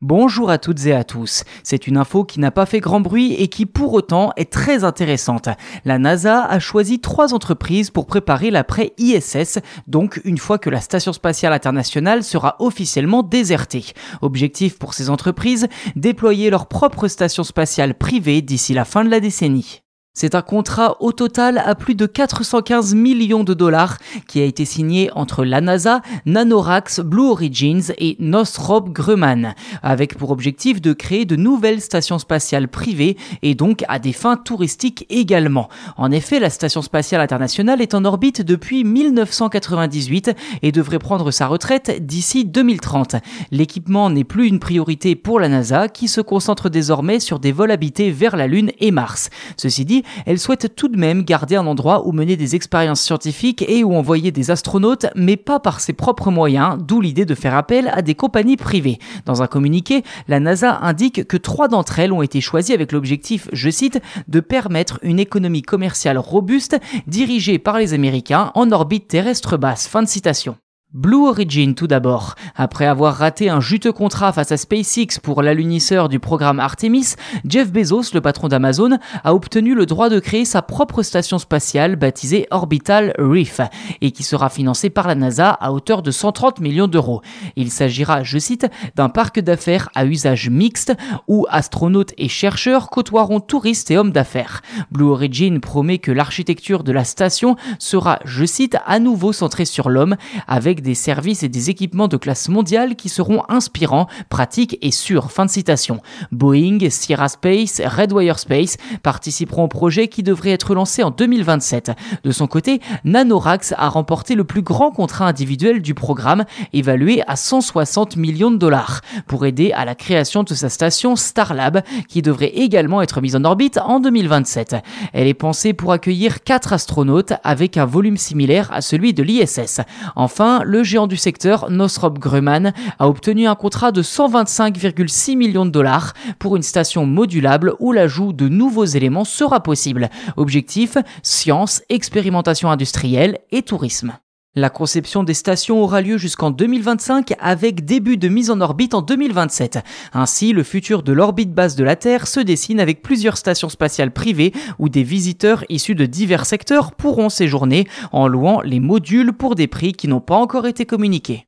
Bonjour à toutes et à tous, c'est une info qui n'a pas fait grand bruit et qui pour autant est très intéressante. La NASA a choisi 3 entreprises pour préparer l'après-ISS, donc une fois que la Station Spatiale Internationale sera officiellement désertée. Objectif pour ces entreprises, déployer leur propre station spatiale privée d'ici la fin de la décennie. C'est un contrat au total à plus de 415 millions $ qui a été signé entre la NASA, Nanoracks, Blue Origin et Northrop Grumman, avec pour objectif de créer de nouvelles stations spatiales privées et donc à des fins touristiques également. En effet, la Station Spatiale Internationale est en orbite depuis 1998 et devrait prendre sa retraite d'ici 2030. L'équipement n'est plus une priorité pour la NASA qui se concentre désormais sur des vols habités vers la Lune et Mars. Ceci dit, elle souhaite tout de même garder un endroit où mener des expériences scientifiques et où envoyer des astronautes, mais pas par ses propres moyens, d'où l'idée de faire appel à des compagnies privées. Dans un communiqué, la NASA indique que 3 d'entre elles ont été choisies avec l'objectif, je cite, de permettre une économie commerciale robuste dirigée par les Américains en orbite terrestre basse. Fin de citation. Blue Origin tout d'abord. Après avoir raté un juteux contrat face à SpaceX pour l'alunisseur du programme Artemis, Jeff Bezos, le patron d'Amazon, a obtenu le droit de créer sa propre station spatiale baptisée Orbital Reef et qui sera financée par la NASA à hauteur de 130 millions €. Il s'agira, je cite, d'un parc d'affaires à usage mixte où astronautes et chercheurs côtoieront touristes et hommes d'affaires. Blue Origin promet que l'architecture de la station sera, je cite, à nouveau centrée sur l'homme avec des services et des équipements de classe mondiale qui seront inspirants, pratiques et sûrs. Fin de citation. Boeing, Sierra Space, Redwire Space participeront au projet qui devrait être lancé en 2027. De son côté, Nanoracks a remporté le plus grand contrat individuel du programme, évalué à 160 millions $, pour aider à la création de sa station Starlab, qui devrait également être mise en orbite en 2027. Elle est pensée pour accueillir 4 astronautes avec un volume similaire à celui de l'ISS. Enfin, le géant du secteur, Northrop Grumman, a obtenu un contrat de 125,6 millions $ pour une station modulable où l'ajout de nouveaux éléments sera possible. Objectif, science, expérimentation industrielle et tourisme. La conception des stations aura lieu jusqu'en 2025 avec début de mise en orbite en 2027. Ainsi, le futur de l'orbite basse de la Terre se dessine avec plusieurs stations spatiales privées où des visiteurs issus de divers secteurs pourront séjourner en louant les modules pour des prix qui n'ont pas encore été communiqués.